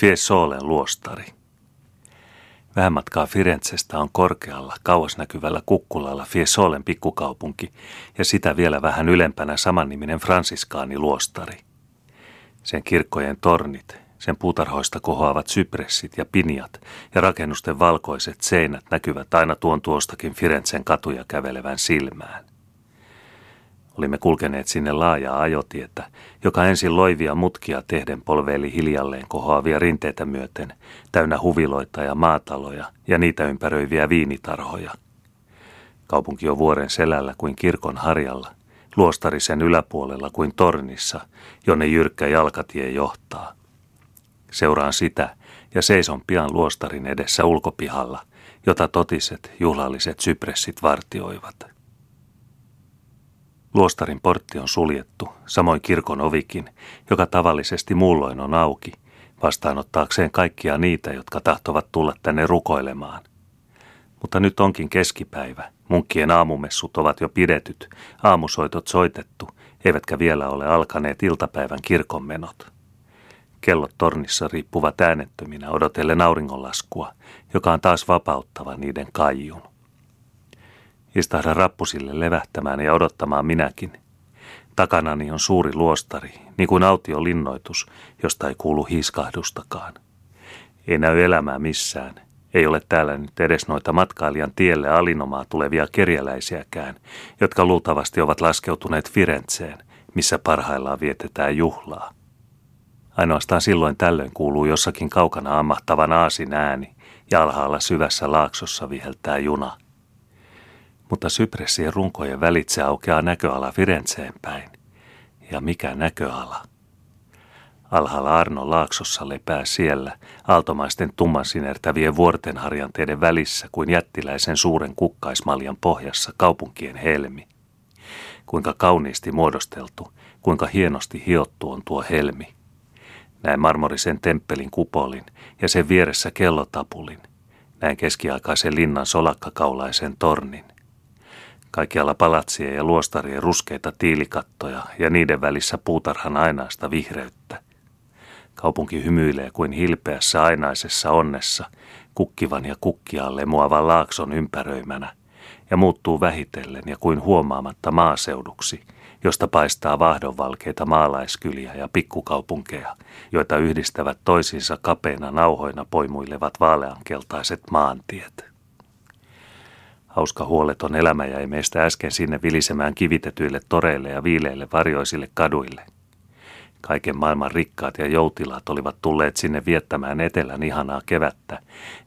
Fiesolen luostari. Vähän matkaa Firenzestä on korkealla, kauas näkyvällä kukkulalla Fiesolen pikkukaupunki ja sitä vielä vähän ylempänä samanniminen fransiskaaniluostari. Sen kirkkojen tornit, sen puutarhoista kohoavat sypressit ja pinjat ja rakennusten valkoiset seinät näkyvät aina tuon tuostakin Firenzen katuja kävelevän silmään. Olimme kulkeneet sinne laajaa ajotietä, joka ensin loivia mutkia tehden polveili hiljalleen kohoavia rinteitä myöten, täynnä huviloita ja maataloja ja niitä ympäröiviä viinitarhoja. Kaupunki on vuoren selällä kuin kirkon harjalla, luostari sen yläpuolella kuin tornissa, jonne jyrkkä jalkatie johtaa. Seuraan sitä ja seison pian luostarin edessä ulkopihalla, jota totiset juhlalliset sypressit vartioivat. Luostarin portti on suljettu, samoin kirkon ovikin, joka tavallisesti muulloin on auki, vastaanottaakseen kaikkia niitä, jotka tahtovat tulla tänne rukoilemaan. Mutta nyt onkin keskipäivä, munkkien aamumessut ovat jo pidetyt, aamusoitot soitettu, eivätkä vielä ole alkaneet iltapäivän kirkonmenot. Kellot tornissa riippuvat äänettöminä odotellen auringonlaskua, joka on taas vapauttava niiden kaiun. Istahdan rappusille levähtämään ja odottamaan minäkin. Takanani on suuri luostari, niin kuin autiolinnoitus, josta ei kuulu hiiskahdustakaan. Ei näy elämää missään. Ei ole täällä nyt edes noita matkailijan tielle alinomaa tulevia kerjäläisiäkään, jotka luultavasti ovat laskeutuneet Firenzeen, missä parhaillaan vietetään juhlaa. Ainoastaan silloin tällöin kuuluu jossakin kaukana ammahtavan aasin ääni ja alhaalla syvässä laaksossa viheltää juna. Mutta sypressien runkojen välitse aukeaa näköala Firenzeen päin. Ja mikä näköala? Alhaalla Arno laaksossa lepää siellä, aaltomaisten tumman sinertävien vuortenharjanteiden välissä kuin jättiläisen suuren kukkaismaljan pohjassa kaupunkien helmi. Kuinka kauniisti muodosteltu, kuinka hienosti hiottu on tuo helmi. Näin marmorisen temppelin kupolin ja sen vieressä kellotapulin. Näin keskiaikaisen linnan solakkakaulaisen tornin. Kaikkialla palatsien ja luostarien ruskeita tiilikattoja ja niiden välissä puutarhan ainaista vihreyttä. Kaupunki hymyilee kuin hilpeässä ainaisessa onnessa, kukkivan ja kukkiaan lemuavan laakson ympäröimänä, ja muuttuu vähitellen ja kuin huomaamatta maaseuduksi, josta paistaa vahdonvalkeita maalaiskyliä ja pikkukaupunkeja, joita yhdistävät toisiinsa kapeina nauhoina poimuilevat vaaleankeltaiset maantiet. Hauska huoleton elämä jäi meistä äsken sinne vilisemään kivitetyille toreille ja viileille varjoisille kaduille. Kaiken maailman rikkaat ja joutilaat olivat tulleet sinne viettämään etelän ihanaa kevättä,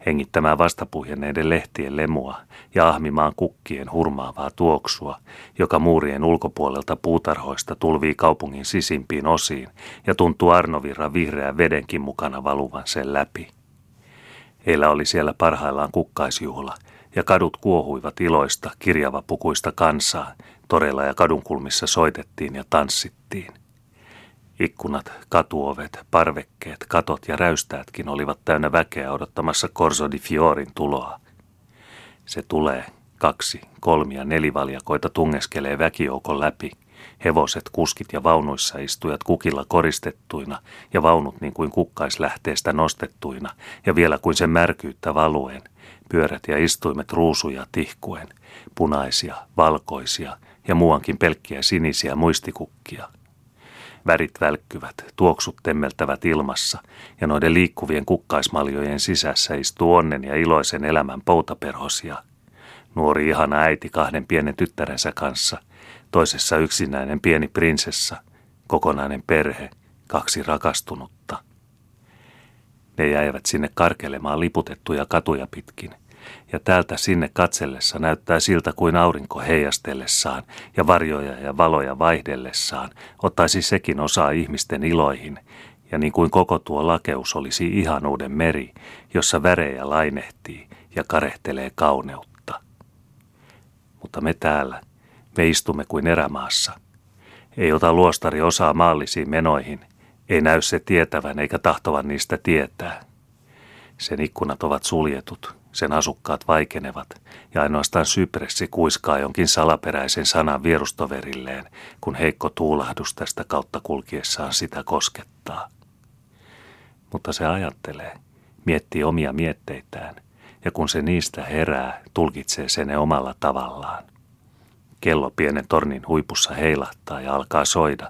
hengittämään vastapuhjenneiden lehtien lemua ja ahmimaan kukkien hurmaavaa tuoksua, joka muurien ulkopuolelta puutarhoista tulvii kaupungin sisimpiin osiin ja tuntuu Arnovirran vihreän vedenkin mukana valuvan sen läpi. Heillä oli siellä parhaillaan kukkaisjuhla. Ja kadut kuohuivat iloista, kirjavapukuista kansaa, torella ja kadunkulmissa soitettiin ja tanssittiin. Ikkunat, katuovet, parvekkeet, katot ja räystäätkin olivat täynnä väkeä odottamassa Corso di Fiorin tuloa. Se tulee, 2, 3 ja 4 valjakoita tungeskelee väkijoukon läpi, hevoset, kuskit ja vaunuissa istujat kukilla koristettuina ja vaunut niin kuin kukkaislähteestä nostettuina ja vielä kuin sen märkyyttä valuen. Pyörät ja istuimet ruusuja tihkuen, punaisia, valkoisia ja muuankin pelkkiä sinisiä muistikukkia. Värit välkkyvät, tuoksut temmeltävät ilmassa ja noiden liikkuvien kukkaismaljojen sisässä istuu onnen ja iloisen elämän poutaperhosia. Nuori ihana äiti 2 pienen tyttärensä kanssa, toisessa yksinäinen pieni prinsessa, kokonainen perhe, 2 rakastunutta. Ne jäivät sinne karkelemaan liputettuja katuja pitkin, ja täältä sinne katsellessa näyttää siltä kuin aurinko heijastellessaan ja varjoja ja valoja vaihdellessaan ottaisi sekin osaa ihmisten iloihin, ja niin kuin koko tuo lakeus olisi ihanuuden meri, jossa värejä lainehtii ja karehtelee kauneutta. Mutta me täällä, me istumme kuin erämaassa. Ei ota luostari osaa maallisiin menoihin. Ei näy se tietävän eikä tahtovan niistä tietää. Sen ikkunat ovat suljetut, sen asukkaat vaikenevat, ja ainoastaan sypressi kuiskaa jonkin salaperäisen sanan vierustoverilleen, kun heikko tuulahdus tästä kautta kulkiessaan sitä koskettaa. mutta se ajattelee, miettii omia mietteitään, ja kun se niistä herää, tulkitsee se ne omalla tavallaan. Kello pienen tornin huipussa heilahtaa ja alkaa soida.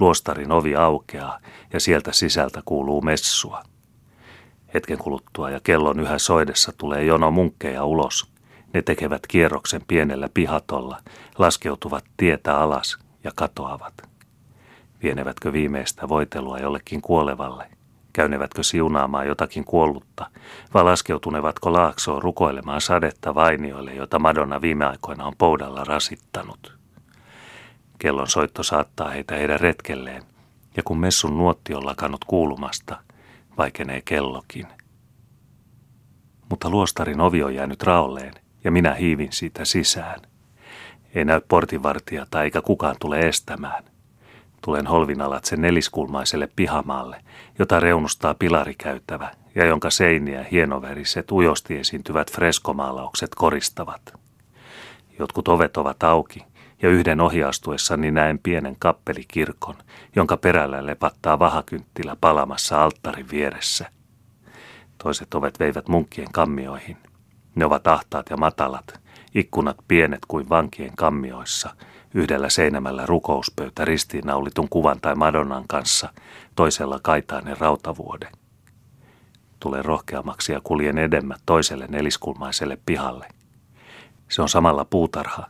Luostarin ovi aukeaa ja sieltä sisältä kuuluu messua. Hetken kuluttua ja kellon yhä soidessa tulee jono munkkeja ulos. Ne tekevät kierroksen pienellä pihatolla, laskeutuvat tietä alas ja katoavat. Vienevätkö viimeistä voitelua jollekin kuolevalle? Käynevätkö siunaamaan jotakin kuollutta, vai laskeutunevatko laaksoon rukoilemaan sadetta vainioille, jota Madonna viime aikoina on poudalla rasittanut? Kellon soitto saattaa heitä heidän retkelleen, ja kun messun nuotti on lakannut kuulumasta, vaikenee kellokin. Mutta luostarin ovi on jäänyt raolleen, ja minä hiivin siitä sisään. Ei näy portinvartijata eikä kukaan tule estämään. Tulen holvinalatse neliskulmaiselle pihamaalle, jota reunustaa pilarikäytävä ja jonka seiniä hienoväriset ujosti esiintyvät freskomaalaukset koristavat. Jotkut ovet ovat auki ja yhden ohiastuessani näen pienen kappelikirkon, jonka perällä lepattaa vahakynttilä palamassa alttarin vieressä. Toiset ovet veivät munkkien kammioihin. Ne ovat ahtaat ja matalat, ikkunat pienet kuin vankien kammioissa, yhdellä seinämällä rukouspöytä ristiinnaulitun kuvan tai Madonnan kanssa, toisella kaitainen rautavuode. Tulen rohkeammaksi ja kuljen edemmät toiselle neliskulmaiselle pihalle. Se on samalla puutarha,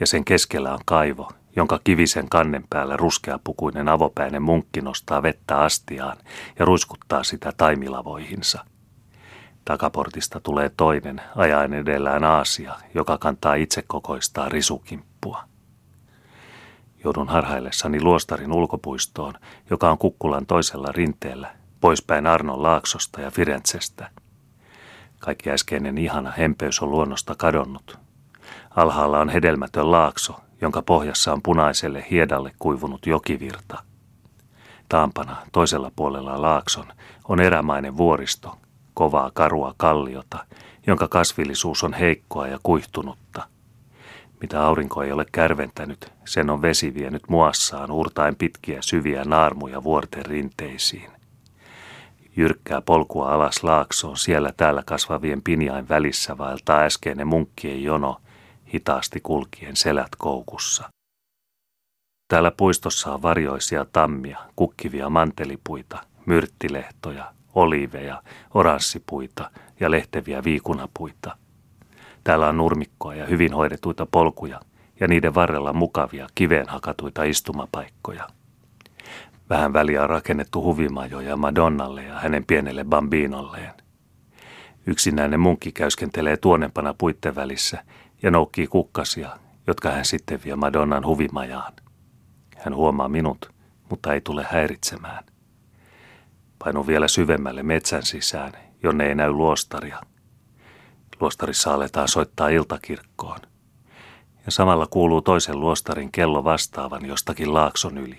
ja sen keskellä on kaivo, jonka kivisen kannen päällä ruskeapukuinen avopäinen munkki nostaa vettä astiaan ja ruiskuttaa sitä taimilavoihinsa. Takaportista tulee toinen, ajaen edellään Aasia, joka kantaa itsekokoistaa risukimppua. Joudun harhaillessani luostarin ulkopuistoon, joka on kukkulan toisella rinteellä, poispäin Arnon laaksosta ja Firenzestä. Kaikki äskeinen ihana hempeys on luonnosta kadonnut. Alhaalla on hedelmätön laakso, jonka pohjassa on punaiselle hiedalle kuivunut jokivirta. Taampana toisella puolella laakson on erämainen vuoristo, kovaa karua kalliota, jonka kasvillisuus on heikkoa ja kuihtunutta. Mitä aurinko ei ole kärventänyt, sen on vesi vienyt muassaan uurtaen pitkiä syviä naarmuja vuorten rinteisiin. Jyrkkää polkua alas laaksoon siellä täällä kasvavien pinjain välissä vaeltaa äskeinen munkkien jono, hitaasti kulkien selät koukussa. Täällä puistossa on varjoisia tammia, kukkivia mantelipuita, myrttilehtoja, oliiveja, oranssipuita ja lehteviä viikunapuita. Täällä on nurmikkoa ja hyvin hoidetuita polkuja ja niiden varrella mukavia kiveen hakatuita istumapaikkoja. Vähän väliä on rakennettu huvimajoja Madonnalle ja hänen pienelle bambinolleen. Yksinäinen munkki käyskentelee tuonempana puitten välissä ja noukkii kukkasia, jotka hän sitten vie Madonnan huvimajaan. Hän huomaa minut, mutta ei tule häiritsemään. Painun vielä syvemmälle metsän sisään, jonne ei näy luostaria. Luostarissa aletaan soittaa iltakirkkoon. Ja samalla kuuluu toisen luostarin kello vastaavan jostakin laakson yli.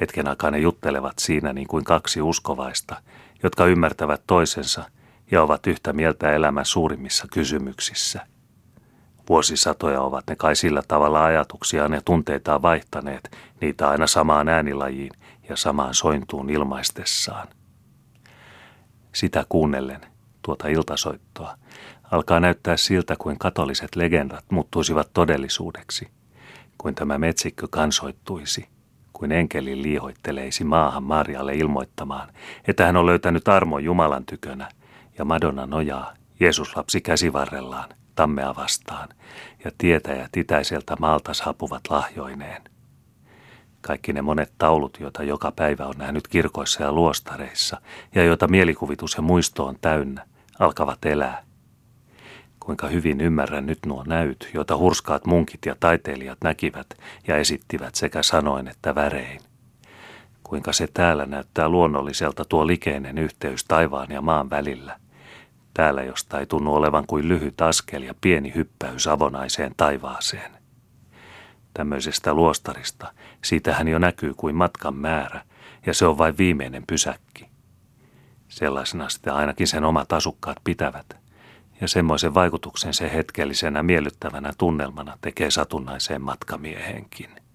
Hetken aikaa ne juttelevat siinä niin kuin kaksi uskovaista, jotka ymmärtävät toisensa ja ovat yhtä mieltä elämän suurimmissa kysymyksissä. Vuosisatoja ovat ne kai sillä tavalla ajatuksiaan ja tunteitaan vaihtaneet, niitä aina samaan äänilajiin ja samaan sointuun ilmaistessaan. Sitä kuunnellen, tuota iltasoittoa, alkaa näyttää siltä, kuin katoliset legendat muuttuisivat todellisuudeksi, kuin tämä metsikkö kansoittuisi, kuin enkeli liihoitteleisi maahan Marialle ilmoittamaan, että hän on löytänyt armon Jumalan tykönä, ja Madonna nojaa, Jeesus-lapsi käsivarrellaan, tammea vastaan, ja tietäjät itäiseltä maalta saapuvat lahjoineen. Kaikki ne monet taulut, joita joka päivä on nähnyt kirkoissa ja luostareissa, ja joita mielikuvitus ja muisto on täynnä, alkavat elää. Kuinka hyvin ymmärrän nyt nuo näyt, joita hurskaat munkit ja taiteilijat näkivät ja esittivät sekä sanoin että värein. Kuinka se täällä näyttää luonnolliselta tuo likeinen yhteys taivaan ja maan välillä. Täällä josta ei tunnu olevan kuin lyhyt askel ja pieni hyppäys avonaiseen taivaaseen. Tämmöisestä luostarista, siitähän jo näkyy kuin matkan määrä, ja se on vain viimeinen pysäkki. Sellaisena sitä ainakin sen omat asukkaat pitävät, ja semmoisen vaikutuksen se hetkellisenä miellyttävänä tunnelmana tekee satunnaiseen matkamiehenkin.